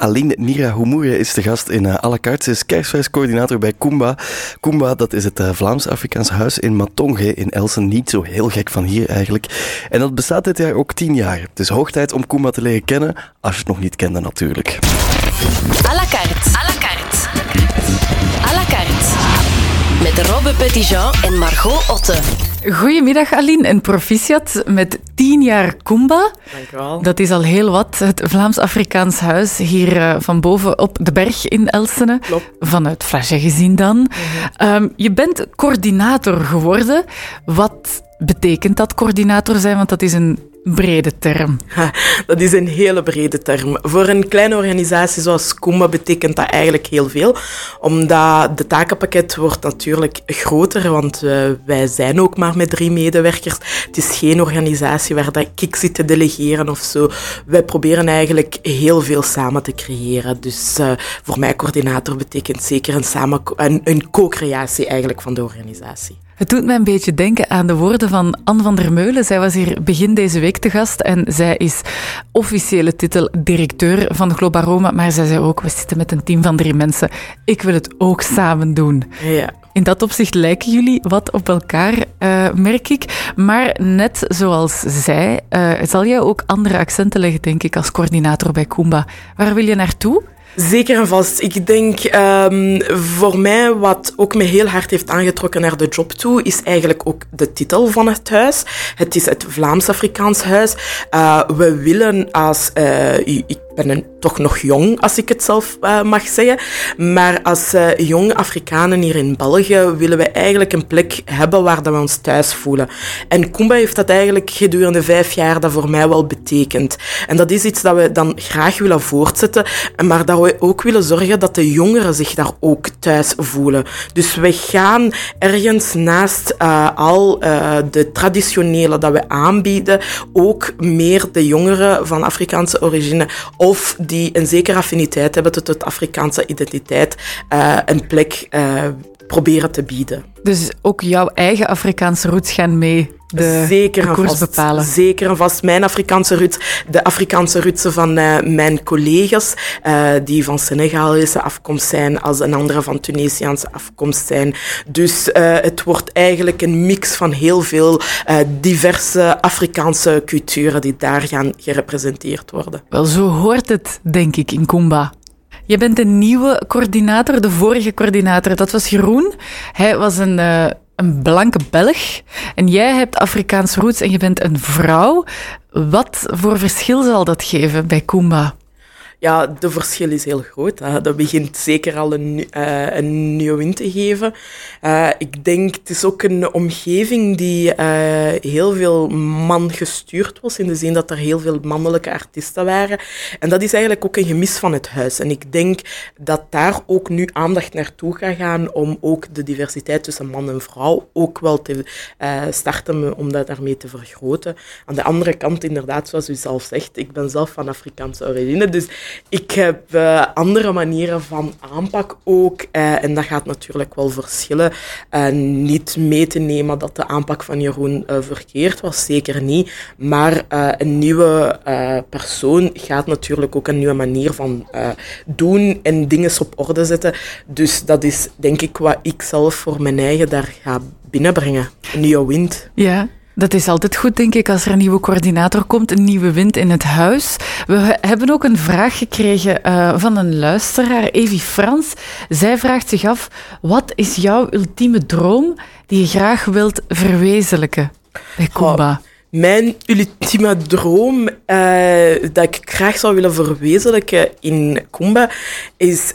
Aline Nira Humoure is de gast in à la carte. Ze is kerstfeestcoördinator bij Kumba. Kumba, dat is het Vlaams-Afrikaanse huis in Matonge in Elsen. Niet zo heel gek van hier eigenlijk. En dat bestaat dit jaar ook 10 jaar. Het is hoog tijd om Kumba te leren kennen, als je het nog niet kende natuurlijk. À la carte. À la carte. À la carte. Met Robbe Petitjean en Margot Otte. Goedemiddag Aline en proficiat met 10 jaar Kumba. Dank u wel. Dat is al heel wat. Het Vlaams-Afrikaans huis hier van boven op de berg in Elsene. Klopt. Vanuit Flagey gezien dan. Mm-hmm. Je bent coördinator geworden. Wat betekent dat, coördinator zijn? Want dat is een brede term. Ha, dat is een hele brede term. Voor een kleine organisatie zoals Kumba betekent dat eigenlijk heel veel, omdat de takenpakket wordt natuurlijk groter, want wij zijn ook maar met 3 medewerkers. Het is geen organisatie waar dat ik zit te delegeren of zo. Wij proberen eigenlijk heel veel samen te creëren. Dus voor mij coördinator betekent zeker een co-creatie eigenlijk van de organisatie. Het doet mij een beetje denken aan de woorden van Anne van der Meulen. Zij was hier begin deze week te gast en zij is officiële titel directeur van Globo Aroma. Maar zij zei ook, we zitten met een team van 3 mensen. Ik wil het ook samen doen. Ja. In dat opzicht lijken jullie wat op elkaar, merk ik. Maar net zoals zij, zal jij ook andere accenten leggen, denk ik, als coördinator bij Kumba. Waar wil je naartoe? Zeker en vast. Ik denk, voor mij, wat ook me heel hard heeft aangetrokken naar de job toe, is eigenlijk ook de titel van het huis. Het is het Vlaams-Afrikaans huis. We willen als... Ik ben toch nog jong, als ik het zelf mag zeggen. Maar als jonge Afrikanen hier in België willen we eigenlijk een plek hebben waar dat we ons thuis voelen. En Kumba heeft dat eigenlijk gedurende 5 jaar dat voor mij wel betekend. En dat is iets dat we dan graag willen voortzetten, maar dat we ook willen zorgen dat de jongeren zich daar ook thuis voelen. Dus we gaan ergens naast de traditionele dat we aanbieden, ook meer de jongeren van Afrikaanse origine of die een zekere affiniteit hebben tot het Afrikaanse identiteit, een plek proberen te bieden. Dus ook jouw eigen Afrikaanse roots gaan mee de koers bepalen. Zeker en vast. Mijn Afrikaanse roots, de Afrikaanse rootsen van mijn collega's, die van Senegalese afkomst zijn, als een andere van Tunesiaanse afkomst zijn. Dus het wordt eigenlijk een mix van heel veel diverse Afrikaanse culturen die daar gaan gerepresenteerd worden. Wel, zo hoort het, denk ik, in Kumba. Je bent een nieuwe coördinator. De vorige coördinator, dat was Jeroen. Hij was een blanke Belg. En jij hebt Afrikaanse roots en je bent een vrouw. Wat voor verschil zal dat geven bij Kumba? Ja, de verschil is heel groot. Dat begint zeker al een nieuwe wind te geven. Ik denk, het is ook een omgeving die heel veel man gestuurd was, in de zin dat er heel veel mannelijke artiesten waren. En dat is eigenlijk ook een gemis van het huis. En ik denk dat daar ook nu aandacht naartoe gaat gaan om ook de diversiteit tussen man en vrouw ook wel te starten, om dat daarmee te vergroten. Aan de andere kant, inderdaad, zoals u zelf zegt, ik ben zelf van Afrikaanse origine, dus ik heb andere manieren van aanpak ook. En dat gaat natuurlijk wel verschillen. Niet mee te nemen dat de aanpak van Jeroen verkeerd was, zeker niet. Maar een nieuwe persoon gaat natuurlijk ook een nieuwe manier van doen en dingen op orde zetten. Dus dat is denk ik wat ik zelf voor mijn eigen daar ga binnenbrengen. Een nieuwe wind. Ja. Dat is altijd goed, denk ik, als er een nieuwe coördinator komt, een nieuwe wind in het huis. We hebben ook een vraag gekregen van een luisteraar, Evie Frans. Zij vraagt zich af, wat is jouw ultieme droom die je graag wilt verwezenlijken bij Kumba? Mijn ultieme droom dat ik graag zou willen verwezenlijken in Kumba is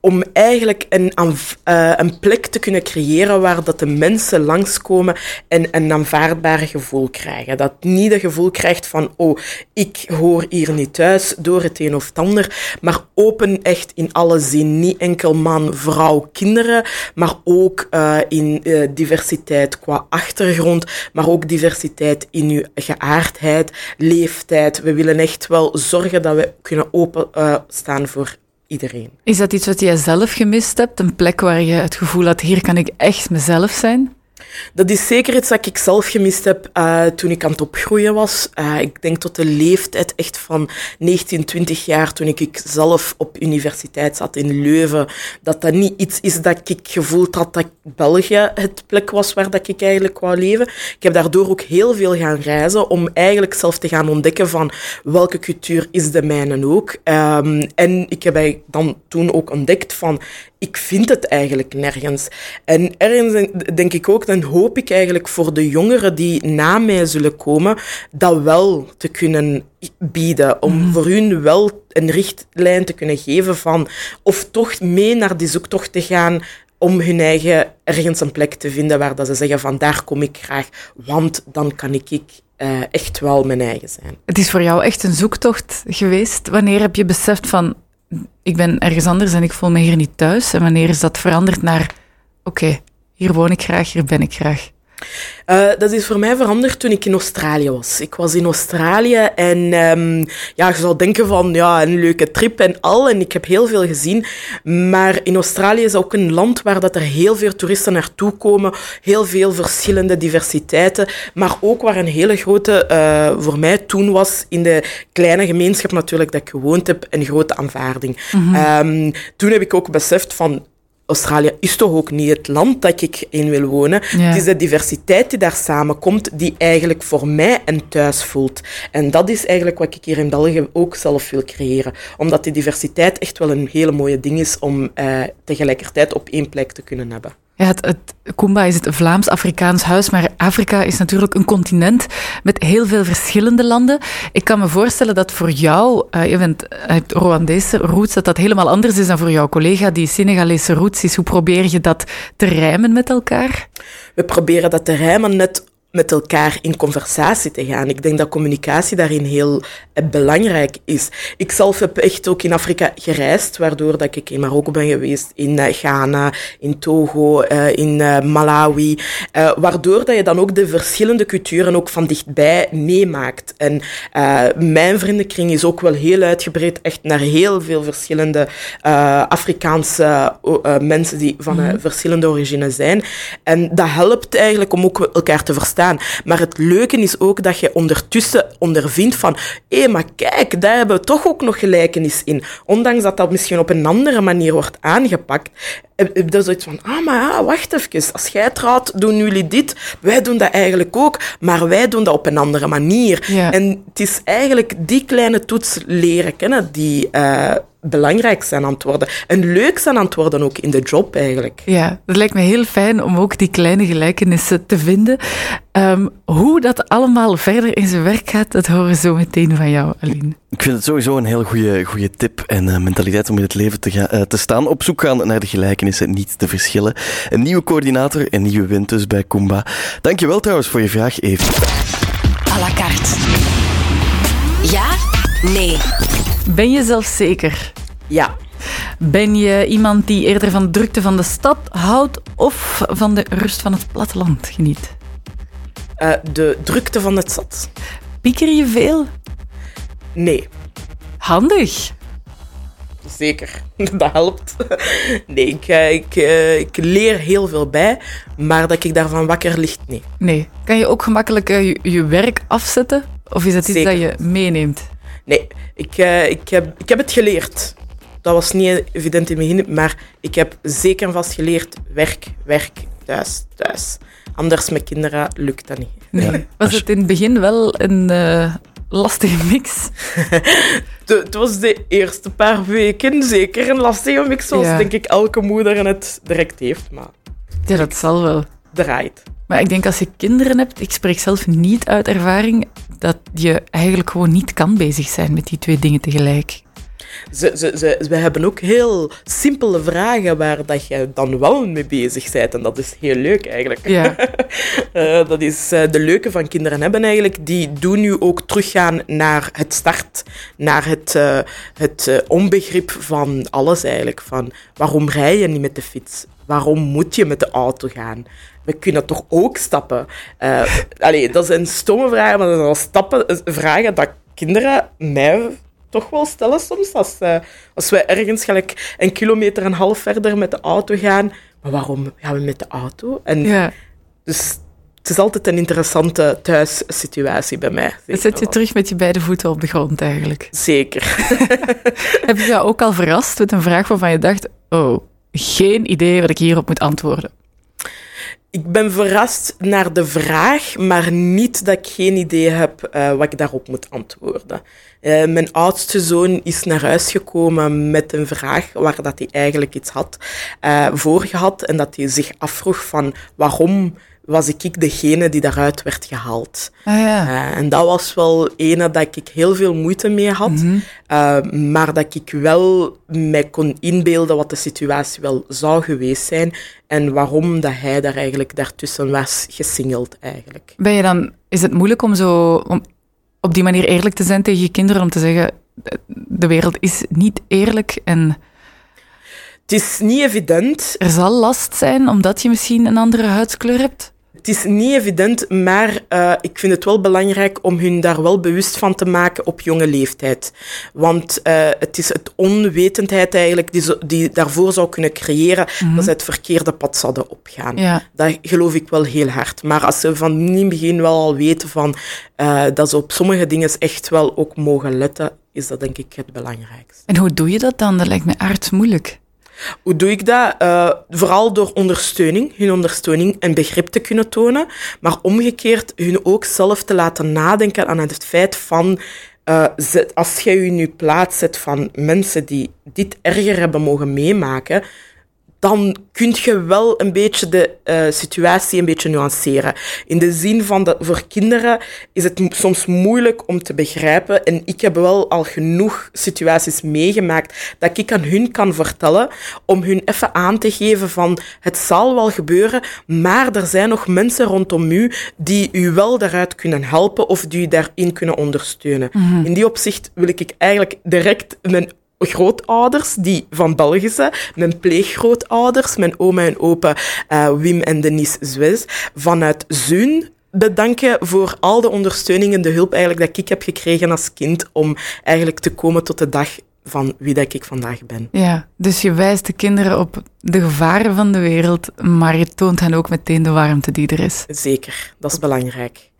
om eigenlijk een plek te kunnen creëren waar dat de mensen langskomen en een aanvaardbaar gevoel krijgen. Dat niet het gevoel krijgt van, oh, ik hoor hier niet thuis, door het een of het ander, maar open echt in alle zin. Niet enkel man, vrouw, kinderen, maar ook in diversiteit qua achtergrond, maar ook diversiteit in uw geaardheid, leeftijd. We willen echt wel zorgen dat we kunnen openstaan voor iedereen. Is dat iets wat jij zelf gemist hebt? Een plek waar je het gevoel had, hier kan ik echt mezelf zijn? Dat is zeker iets dat ik zelf gemist heb toen ik aan het opgroeien was. Ik denk tot de leeftijd echt van 19, 20 jaar, toen ik zelf op universiteit zat in Leuven, dat dat niet iets is dat ik gevoeld had dat België het plek was waar dat ik eigenlijk wou leven. Ik heb daardoor ook heel veel gaan reizen om eigenlijk zelf te gaan ontdekken van welke cultuur is de mijne ook. En ik heb dan toen ook ontdekt van ik vind het eigenlijk nergens. En ergens denk ik ook, dan hoop ik eigenlijk voor de jongeren die na mij zullen komen, dat wel te kunnen bieden. Om voor hun wel een richtlijn te kunnen geven van of toch mee naar die zoektocht te gaan om hun eigen ergens een plek te vinden waar dat ze zeggen van daar kom ik graag, want dan kan ik echt wel mijn eigen zijn. Het is voor jou echt een zoektocht geweest. Wanneer heb je beseft van ik ben ergens anders en ik voel me hier niet thuis? En wanneer is dat veranderd naar oké, hier woon ik graag, hier ben ik graag? Dat is voor mij veranderd toen ik in Australië was. Ik was in Australië en je zou denken van ja, een leuke trip en al. En ik heb heel veel gezien. Maar in Australië is ook een land waar dat er heel veel toeristen naartoe komen. Heel veel verschillende diversiteiten. Maar ook waar een hele grote, voor mij toen was, in de kleine gemeenschap natuurlijk dat ik gewoond heb, een grote aanvaarding. Mm-hmm. Toen heb ik ook beseft van Australië is toch ook niet het land dat ik in wil wonen. Ja. Het is de diversiteit die daar samenkomt, die eigenlijk voor mij een thuis voelt. En dat is eigenlijk wat ik hier in België ook zelf wil creëren. Omdat die diversiteit echt wel een hele mooie ding is om tegelijkertijd op één plek te kunnen hebben. Ja, het Kumba is het Vlaams-Afrikaans huis, maar Afrika is natuurlijk een continent met heel veel verschillende landen. Ik kan me voorstellen dat voor jou, je hebt Rwandese roots, dat helemaal anders is dan voor jouw collega die Senegalese roots is. Hoe probeer je dat te rijmen met elkaar? We proberen dat te rijmen net met elkaar in conversatie te gaan. Ik denk dat communicatie daarin heel belangrijk is. Ik zelf heb echt ook in Afrika gereisd, waardoor dat ik in Marokko ben geweest, in Ghana, in Togo, in Malawi, waardoor dat je dan ook de verschillende culturen ook van dichtbij meemaakt. En mijn vriendenkring is ook wel heel uitgebreid, echt naar heel veel verschillende Afrikaanse mensen die van verschillende origine zijn. En dat helpt eigenlijk om ook elkaar te verstaan. Maar het leuke is ook dat je ondertussen ondervindt van maar kijk, daar hebben we toch ook nog gelijkenis in. Ondanks dat dat misschien op een andere manier wordt aangepakt. Dat is zoiets van, wacht even, als jij trouwt, doen jullie dit. Wij doen dat eigenlijk ook, maar wij doen dat op een andere manier. Ja. En het is eigenlijk die kleine toets leren kennen die belangrijk zijn aan het worden. En leuk zijn aan het worden ook in de job eigenlijk. Ja, dat lijkt me heel fijn om ook die kleine gelijkenissen te vinden. Hoe dat allemaal verder in zijn werk gaat, dat horen we zo meteen van jou, Aline. Ik vind het sowieso een heel goede tip en mentaliteit om in het leven te staan. Op zoek gaan naar de gelijkenissen, niet de verschillen. Een nieuwe coördinator, een nieuwe wind dus bij Kumba. Dankjewel trouwens voor je vraag, Evie. À la carte. Ja? Nee. Ben je zelfzeker? Ja. Ben je iemand die eerder van de drukte van de stad houdt of van de rust van het platteland geniet? De drukte van de stad. Pieker je veel? Nee. Handig? Zeker, dat helpt. Nee, ik leer heel veel bij, maar dat ik daarvan wakker ligt, nee. Nee. Kan je ook gemakkelijk je werk afzetten? Of is dat iets dat je meeneemt? Nee, ik heb het geleerd. Dat was niet evident in het begin, maar ik heb zeker vast geleerd werk, thuis. Anders met kinderen lukt dat niet. Nee. Was het in het begin wel een lastige mix? Het was de eerste paar weken zeker een lastige mix, zoals denk ik elke moeder het direct heeft. Maar ja, dat zal wel. Draait. Maar ik denk als je kinderen hebt, ik spreek zelf niet uit ervaring, dat je eigenlijk gewoon niet kan bezig zijn met die twee dingen tegelijk. We hebben ook heel simpele vragen waar dat je dan wel mee bezig bent. En dat is heel leuk eigenlijk. Ja. Dat is de leuke van kinderen hebben eigenlijk. Die doen nu ook teruggaan naar het start. Naar het onbegrip van alles eigenlijk. Van waarom rij je niet met de fiets? Waarom moet je met de auto gaan? We kunnen toch ook stappen? Dat zijn stomme vragen, maar dat zijn al vragen dat kinderen mij toch wel stellen soms. Als wij ergens gelijk 1,5 kilometer verder met de auto gaan. Maar waarom gaan we met de auto? En Dus het is altijd een interessante thuissituatie bij mij. Dan zit je terug met je beide voeten op de grond eigenlijk. Zeker. Heb je jou ook al verrast met een vraag waarvan je dacht, oh, geen idee wat ik hierop moet antwoorden? Ik ben verrast naar de vraag, maar niet dat ik geen idee heb wat ik daarop moet antwoorden. Mijn oudste zoon is naar huis gekomen met een vraag waar dat hij eigenlijk iets had voorgehad en dat hij zich afvroeg van waarom was ik degene die daaruit werd gehaald. Ah, ja. En dat was wel ene dat ik heel veel moeite mee had, mm-hmm. Maar dat ik wel mij kon inbeelden wat de situatie wel zou geweest zijn en waarom dat hij daar eigenlijk daartussen was gesingeld eigenlijk. Ben je dan, is het moeilijk om op die manier eerlijk te zijn tegen je kinderen, om te zeggen, de wereld is niet eerlijk en... Het is niet evident. Er zal last zijn omdat je misschien een andere huidskleur hebt? Het is niet evident, maar ik vind het wel belangrijk om hun daar wel bewust van te maken op jonge leeftijd. Want het is het onwetendheid eigenlijk die daarvoor zou kunnen creëren, mm-hmm. dat ze het verkeerde pad zouden opgaan. Ja. Dat geloof ik wel heel hard. Maar als ze van in het begin wel al weten van, dat ze op sommige dingen echt wel ook mogen letten, is dat denk ik het belangrijkste. En hoe doe je dat dan? Dat lijkt me aardsmoeilijk. Hoe doe ik dat? Vooral door ondersteuning, hun ondersteuning en begrip te kunnen tonen, maar omgekeerd hun ook zelf te laten nadenken aan het feit van, als jij je nu plaats zet van mensen die dit erger hebben mogen meemaken, dan kun je wel een beetje de situatie een beetje nuanceren. In de zin van dat voor kinderen is het soms moeilijk om te begrijpen. En ik heb wel al genoeg situaties meegemaakt dat ik aan hun kan vertellen om hun even aan te geven van het zal wel gebeuren, maar er zijn nog mensen rondom u die u wel daaruit kunnen helpen of die u daarin kunnen ondersteunen. Mm-hmm. In die opzicht wil ik eigenlijk direct mijn grootouders, die van België zijn, mijn pleeggrootouders, mijn oma en opa Wim en Denise Zwets, vanuit Zuun bedanken voor al de ondersteuning en de hulp eigenlijk dat ik heb gekregen als kind om eigenlijk te komen tot de dag van wie dat ik vandaag ben. Ja, dus je wijst de kinderen op de gevaren van de wereld, maar je toont hen ook meteen de warmte die er is. Zeker, dat is belangrijk.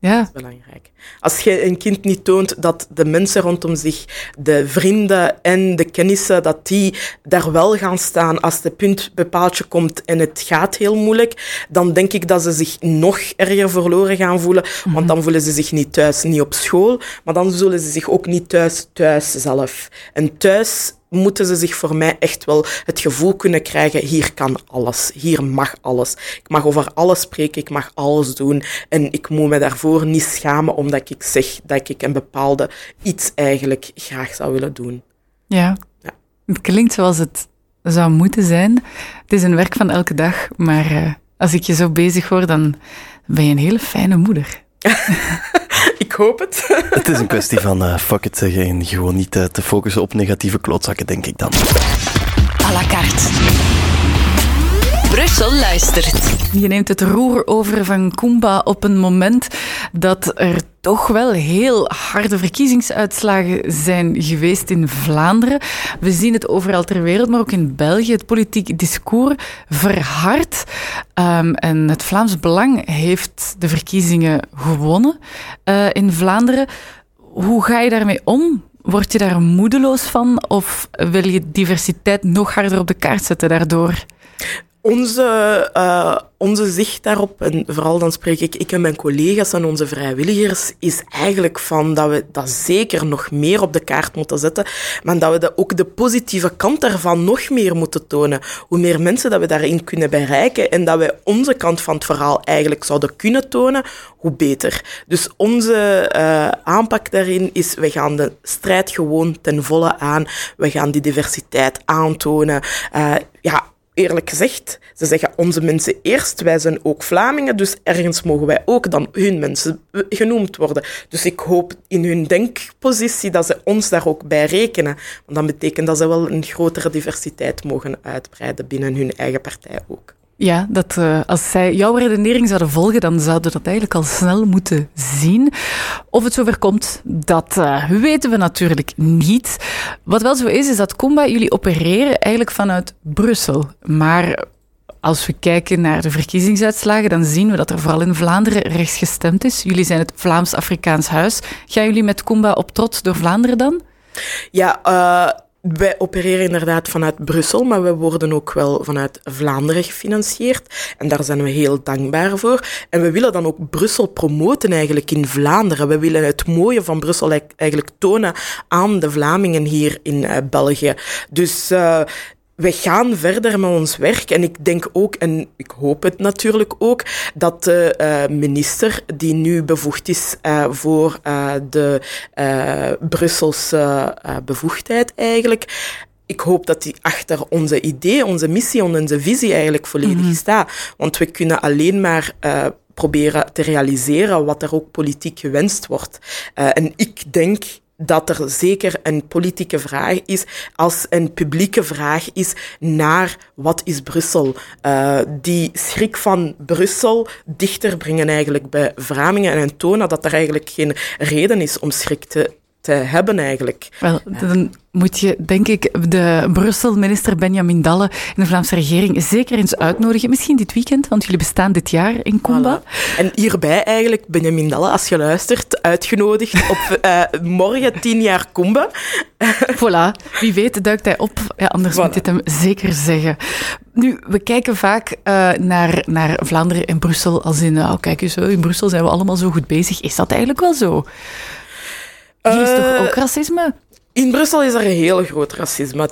Ja. Dat is belangrijk. Als je een kind niet toont dat de mensen rondom zich, de vrienden en de kennissen, dat die daar wel gaan staan als de punt bepaaltje komt en het gaat heel moeilijk, dan denk ik dat ze zich nog erger verloren gaan voelen, mm-hmm. want dan voelen ze zich niet thuis, niet op school, maar dan zullen ze zich ook niet thuis zelf. En thuis moeten ze zich voor mij echt wel het gevoel kunnen krijgen, hier kan alles, hier mag alles. Ik mag over alles spreken, ik mag alles doen en ik moet me daarvoor niet schamen omdat ik zeg dat ik een bepaalde iets eigenlijk graag zou willen doen. Ja. Het klinkt zoals het zou moeten zijn. Het is een werk van elke dag, maar als ik je zo bezig hoor, dan ben je een hele fijne moeder. Ik hoop het. Het is een kwestie van fuck it zeggen en gewoon niet te focussen op negatieve klootzakken, denk ik dan. À la carte. Brussel luistert. Je neemt het roer over van Kumba op een moment dat er toch wel heel harde verkiezingsuitslagen zijn geweest in Vlaanderen. We zien het overal ter wereld, maar ook in België. Het politiek discours verhardt. En het Vlaams Belang heeft de verkiezingen gewonnen in Vlaanderen. Hoe ga je daarmee om? Word je daar moedeloos van? Of wil je diversiteit nog harder op de kaart zetten daardoor? Onze zicht daarop, en vooral dan spreek ik en mijn collega's en onze vrijwilligers, is eigenlijk van dat we dat zeker nog meer op de kaart moeten zetten, maar dat we ook de positieve kant daarvan nog meer moeten tonen. Hoe meer mensen dat we daarin kunnen bereiken en dat wij onze kant van het verhaal eigenlijk zouden kunnen tonen, hoe beter. Dus onze aanpak daarin is, we gaan de strijd gewoon ten volle aan, we gaan die diversiteit aantonen, eerlijk gezegd, ze zeggen onze mensen eerst, wij zijn ook Vlamingen, dus ergens mogen wij ook dan hun mensen genoemd worden. Dus ik hoop in hun denkpositie dat ze ons daar ook bij rekenen. Want dat betekent dat ze wel een grotere diversiteit mogen uitbreiden binnen hun eigen partij ook. Ja, dat als zij jouw redenering zouden volgen, dan zouden we dat eigenlijk al snel moeten zien. Of het zover komt, dat weten we natuurlijk niet. Wat wel zo is dat Kumba, jullie opereren eigenlijk vanuit Brussel. Maar als we kijken naar de verkiezingsuitslagen, dan zien we dat er vooral in Vlaanderen rechts gestemd is. Jullie zijn het Vlaams-Afrikaans Huis. Gaan jullie met Kumba op trots door Vlaanderen dan? Ja, wij opereren inderdaad vanuit Brussel, maar we worden ook wel vanuit Vlaanderen gefinancierd. En daar zijn we heel dankbaar voor. En we willen dan ook Brussel promoten eigenlijk in Vlaanderen. We willen het mooie van Brussel eigenlijk tonen aan de Vlamingen hier in België. Dus... we gaan verder met ons werk en ik denk ook, en ik hoop het natuurlijk ook, dat de minister die nu bevoegd is voor de Brusselse bevoegdheid eigenlijk, ik hoop dat die achter onze idee, onze missie, onze visie eigenlijk volledig staat. Want we kunnen alleen maar... proberen te realiseren wat er ook politiek gewenst wordt. En ik denk... dat er zeker een politieke vraag is, als een publieke vraag is naar wat is Brussel. Die schrik van Brussel dichter brengen eigenlijk bij Vlamingen en tonen dat er eigenlijk geen reden is om schrik te hebben eigenlijk. Wel, dan moet je, denk ik, de Brussel-minister Benjamin Dalle in de Vlaamse regering zeker eens uitnodigen. Misschien dit weekend, want jullie bestaan dit jaar in Kumba. Voilà. En hierbij eigenlijk, Benjamin Dalle, als je luistert, uitgenodigd op morgen 10 jaar Kumba. Voilà, wie weet duikt hij op. Ja, anders moet dit hem zeker zeggen. Nu, we kijken vaak naar Vlaanderen en Brussel als in, kijk eens, in Brussel zijn we allemaal zo goed bezig. Is dat eigenlijk wel zo? Hier is toch ook racisme? In Brussel is er een heel groot racisme.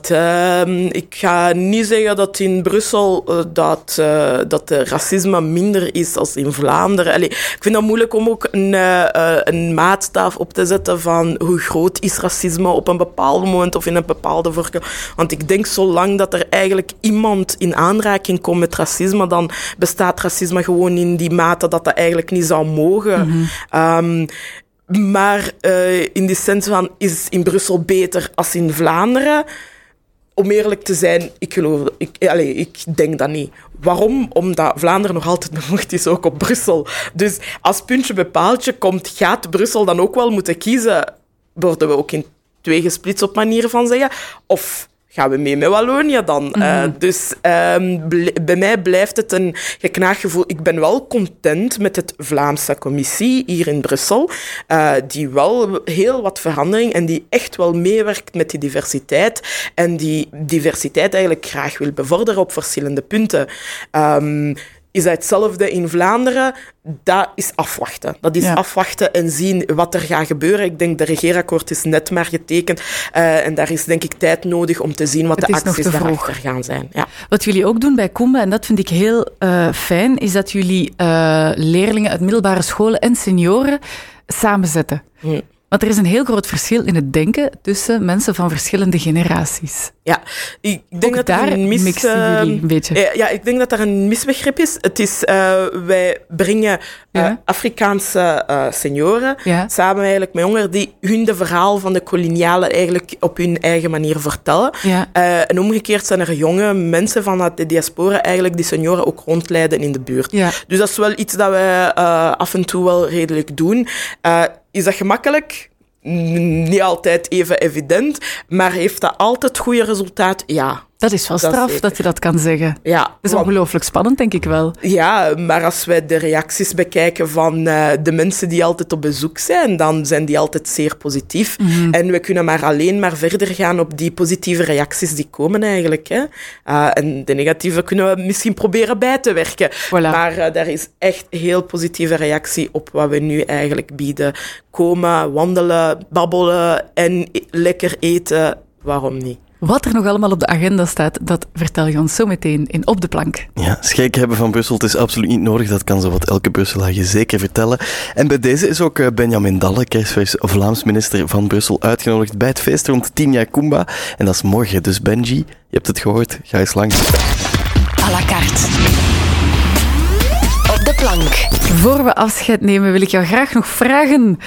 Ik ga niet zeggen dat in Brussel dat de racisme minder is dan in Vlaanderen. Allee, ik vind het moeilijk om ook een maatstaf op te zetten van hoe groot is racisme op een bepaald moment of in een bepaalde voorkeur. Want ik denk zolang dat er eigenlijk iemand in aanraking komt met racisme, dan bestaat racisme gewoon in die mate dat eigenlijk niet zou mogen. Maar in de sens van, is in Brussel beter als in Vlaanderen? Om eerlijk te zijn, ik denk dat niet. Waarom? Omdat Vlaanderen nog altijd bevoegd is, ook op Brussel. Dus als puntje bij paaltje komt, gaat Brussel dan ook wel moeten kiezen? Worden we ook in twee gesplitst op manier van zeggen? Of... gaan we mee met Wallonië dan? Bij mij blijft het een geknaagd gevoel. Ik ben wel content met het Vlaamse commissie hier in Brussel, die wel heel wat verandering en die echt wel meewerkt met die diversiteit en die diversiteit eigenlijk graag wil bevorderen op verschillende punten. Is dat hetzelfde in Vlaanderen? Dat is afwachten. Dat is afwachten en zien wat er gaat gebeuren. Ik denk, de regeerakkoord is net maar getekend. En daar is denk ik tijd nodig om te zien wat de acties daarachter gaan zijn. Ja. Wat jullie ook doen bij Kumba, en dat vind ik heel fijn, is dat jullie leerlingen uit middelbare scholen en senioren samenzetten. Hmm. Want er is een heel groot verschil in het denken tussen mensen van verschillende generaties. Ja, ik denk dat daar mixen jullie een beetje. Ja, ik denk dat daar een misbegrip is. Het is, wij brengen Afrikaanse senioren samen eigenlijk met jongeren die hun de verhaal van de koloniale eigenlijk op hun eigen manier vertellen. Ja. En omgekeerd zijn er jonge mensen vanuit de diaspora eigenlijk die senioren ook rondleiden in de buurt. Ja. Dus dat is wel iets dat wij af en toe wel redelijk doen. Is dat gemakkelijk? Niet altijd even evident, maar heeft dat altijd goede resultaat? Ja. Dat is wel straf dat je dat kan zeggen. Ja, dat is ongelooflijk spannend, denk ik wel. Ja, maar als wij de reacties bekijken van de mensen die altijd op bezoek zijn, dan zijn die altijd zeer positief. Mm-hmm. En we kunnen alleen maar verder gaan op die positieve reacties die komen eigenlijk. Hè. En de negatieve kunnen we misschien proberen bij te werken. Voilà. Maar daar is echt heel positieve reactie op wat we nu eigenlijk bieden. Komen, wandelen, babbelen en lekker eten. Waarom niet? Wat er nog allemaal op de agenda staat, dat vertel je ons zo meteen in Op de Plank. Ja, schrik hebben van Brussel, het is absoluut niet nodig. Dat kan zo wat elke Brusselaar je zeker vertellen. En bij deze is ook Benjamin Dalle, kerstvers Vlaams minister van Brussel, uitgenodigd bij het feest rond 10 jaar Kumba. En dat is morgen. Dus Benji, je hebt het gehoord, ga eens langs. À la carte. Op de Plank. Voor we afscheid nemen wil ik jou graag nog vragen,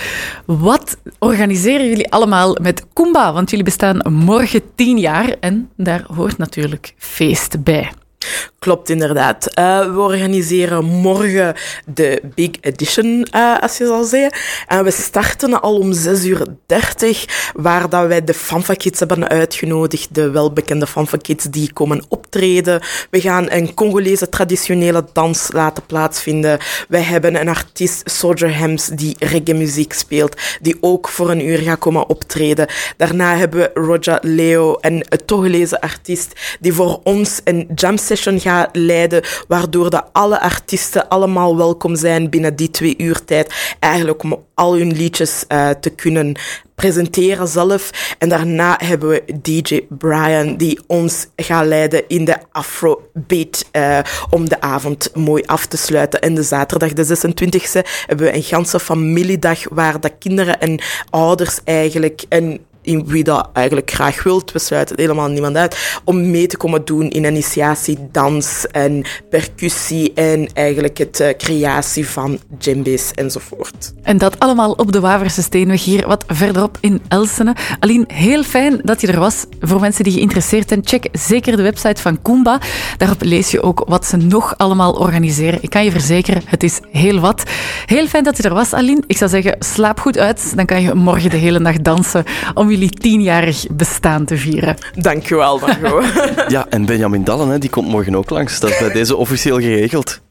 wat organiseren jullie allemaal met Kumba? Want jullie bestaan morgen 10 jaar en daar hoort natuurlijk feest bij. Klopt, inderdaad. We organiseren morgen de Big Edition, als je zal zeggen. En we starten al om 6:30, waar dat wij de Fanfa Kids hebben uitgenodigd. De welbekende Fanfa Kids die komen optreden. We gaan een Congolese traditionele dans laten plaatsvinden. Wij hebben een artiest, Soja Hems, die reggae-muziek speelt, die ook voor een uur gaat komen optreden. Daarna hebben we Roger Leo, een Togolese artiest, die voor ons een jam session gaat leiden, waardoor dat alle artiesten allemaal welkom zijn binnen die 2 uur tijd, eigenlijk om al hun liedjes te kunnen presenteren zelf. En daarna hebben we DJ Brian, die ons gaat leiden in de Afrobeat om de avond mooi af te sluiten. En de zaterdag, de 26e, hebben we een ganse familiedag waar de kinderen en ouders eigenlijk en in wie dat eigenlijk graag wilt, we sluiten helemaal niemand uit, om mee te komen doen in initiatie, dans en percussie en eigenlijk het creatie van djembes enzovoort. En dat allemaal op de Waverse Steenweg hier, wat verderop in Elsene. Aline, heel fijn dat je er was. Voor mensen die geïnteresseerd zijn, check zeker de website van Kumba. Daarop lees je ook wat ze nog allemaal organiseren. Ik kan je verzekeren, het is heel wat. Heel fijn dat je er was, Aline. Ik zou zeggen, slaap goed uit, dan kan je morgen de hele dag dansen om jullie 10-jarig bestaan te vieren. Dankjewel, Margot. Ja, en Benjamin Dalle, die komt morgen ook langs. Dat is bij deze officieel geregeld.